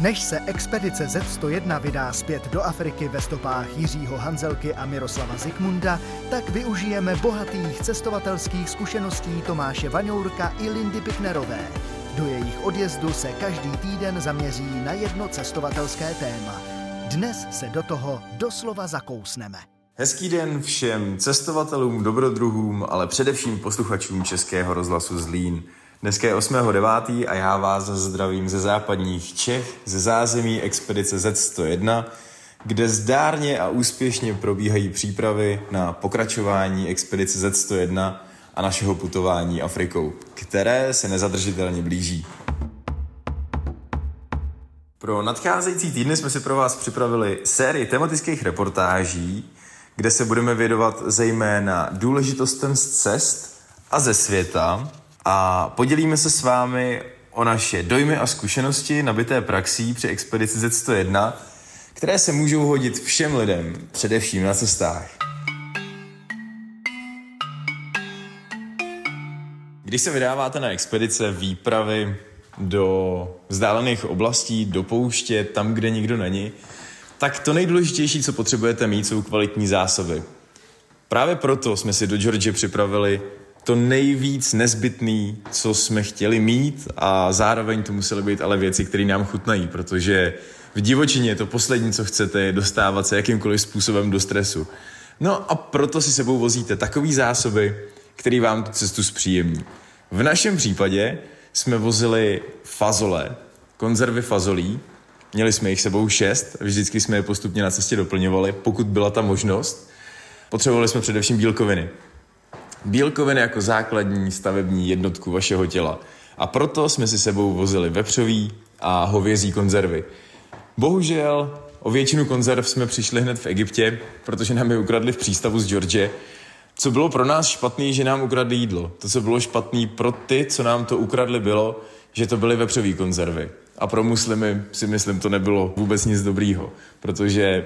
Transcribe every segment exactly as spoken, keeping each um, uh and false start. Než se expedice zet sto jedna vydá zpět do Afriky ve stopách Jiřího Hanzelky a Miroslava Zikmunda, tak využijeme bohatých cestovatelských zkušeností Tomáše Vaňourka i Lindy Pyknerové. Do jejich odjezdu se každý týden zaměří na jedno cestovatelské téma. Dnes se do toho doslova zakousneme. Hezký den všem cestovatelům, dobrodruhům, ale především posluchačům Českého rozhlasu Zlín. Dneska je osmého devátého a já vás zdravím ze západních Čech, ze zázemí expedice zet sto jedna, kde zdárně a úspěšně probíhají přípravy na pokračování expedice zet sto jedna a našeho putování Afrikou, které se nezadržitelně blíží. Pro nadcházející týdny jsme si pro vás připravili sérii tematických reportáží, kde se budeme věnovat zejména důležitostem z cest a ze světa a podělíme se s vámi o naše dojmy a zkušenosti nabité praxí při expedici zet sto jedna, které se můžou hodit všem lidem, především na cestách. Když se vydáváte na expedice, výpravy do vzdálených oblastí, do pouště, tam, kde nikdo není, tak to nejdůležitější, co potřebujete mít, jsou kvalitní zásoby. Právě proto jsme si do Georgie připravili to nejvíc nezbytný, co jsme chtěli mít, a zároveň to musely být ale věci, které nám chutnají, protože v divočině to poslední, co chcete, je dostávat se jakýmkoliv způsobem do stresu. No a proto si sebou vozíte takové zásoby, které vám tu cestu zpříjemní. V našem případě jsme vozili fazole, konzervy fazolí, měli jsme jich sebou šest, vždycky jsme je postupně na cestě doplňovali, pokud byla ta možnost. Potřebovali jsme především bílkoviny. Bílkoviny jako základní stavební jednotku vašeho těla. A proto jsme si sebou vozili vepřový a hovězí konzervy. Bohužel o většinu konzerv jsme přišli hned v Egyptě, protože nám je ukradli v přístavu z Georgie. Co bylo pro nás špatný, že nám ukradli jídlo. To, co bylo špatný pro ty, co nám to ukradli, bylo, že to byly vepřový konzervy. A pro muslimy si myslím, to nebylo vůbec nic dobrýho, protože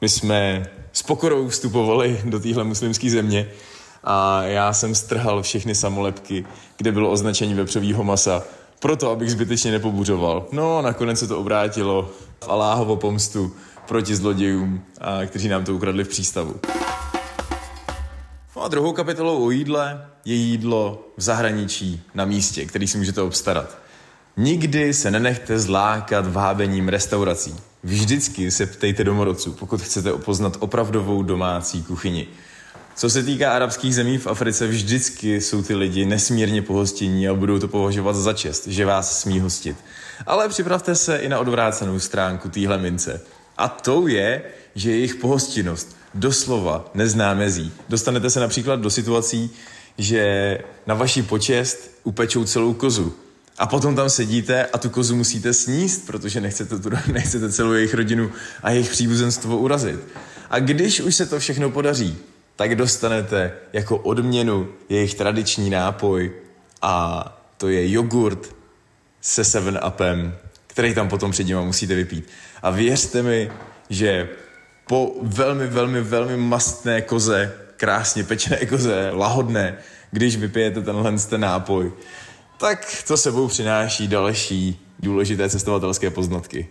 my jsme s pokorou vstupovali do téhle muslimské země a já jsem strhal všechny samolepky, kde bylo označení vepřovýho masa, proto abych zbytečně nepobuřoval. No a nakonec se to obrátilo v Alláhovo pomstu proti zlodějům, kteří nám to ukradli v přístavu. No a druhou kapitolou o jídle je jídlo v zahraničí na místě, který si můžete obstarat. Nikdy se nenechte zlákat vábením restaurací. Vždycky se ptejte domorodců, pokud chcete poznat opravdovou domácí kuchyni. Co se týká arabských zemí v Africe, vždycky jsou ty lidi nesmírně pohostinní a budou to považovat za čest, že vás smí hostit. Ale připravte se i na odvrácenou stránku téhle mince. A tou je, že jejich pohostinnost doslova nezná mezí. Dostanete se například do situací, že na vaši počest upečou celou kozu. A potom tam sedíte a tu kozu musíte sníst, protože nechcete, tu, nechcete celou jejich rodinu a jejich příbuzenstvo urazit. A když už se to všechno podaří, tak dostanete jako odměnu jejich tradiční nápoj, a to je jogurt se sedm upem, který tam potom před nimi musíte vypít. A věřte mi, že po velmi, velmi, velmi mastné koze, krásně pečené koze, lahodné, když vypijete tenhle ten nápoj, tak to sebou přináší další důležité cestovatelské poznatky.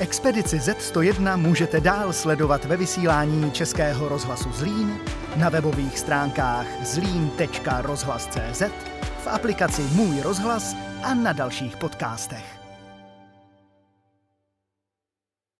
Expedici zet sto jedna můžete dál sledovat ve vysílání Českého rozhlasu Zlín, na webových stránkách zlín tečka rozhlas tečka cé zet, v aplikaci Můj rozhlas a na dalších podcastech.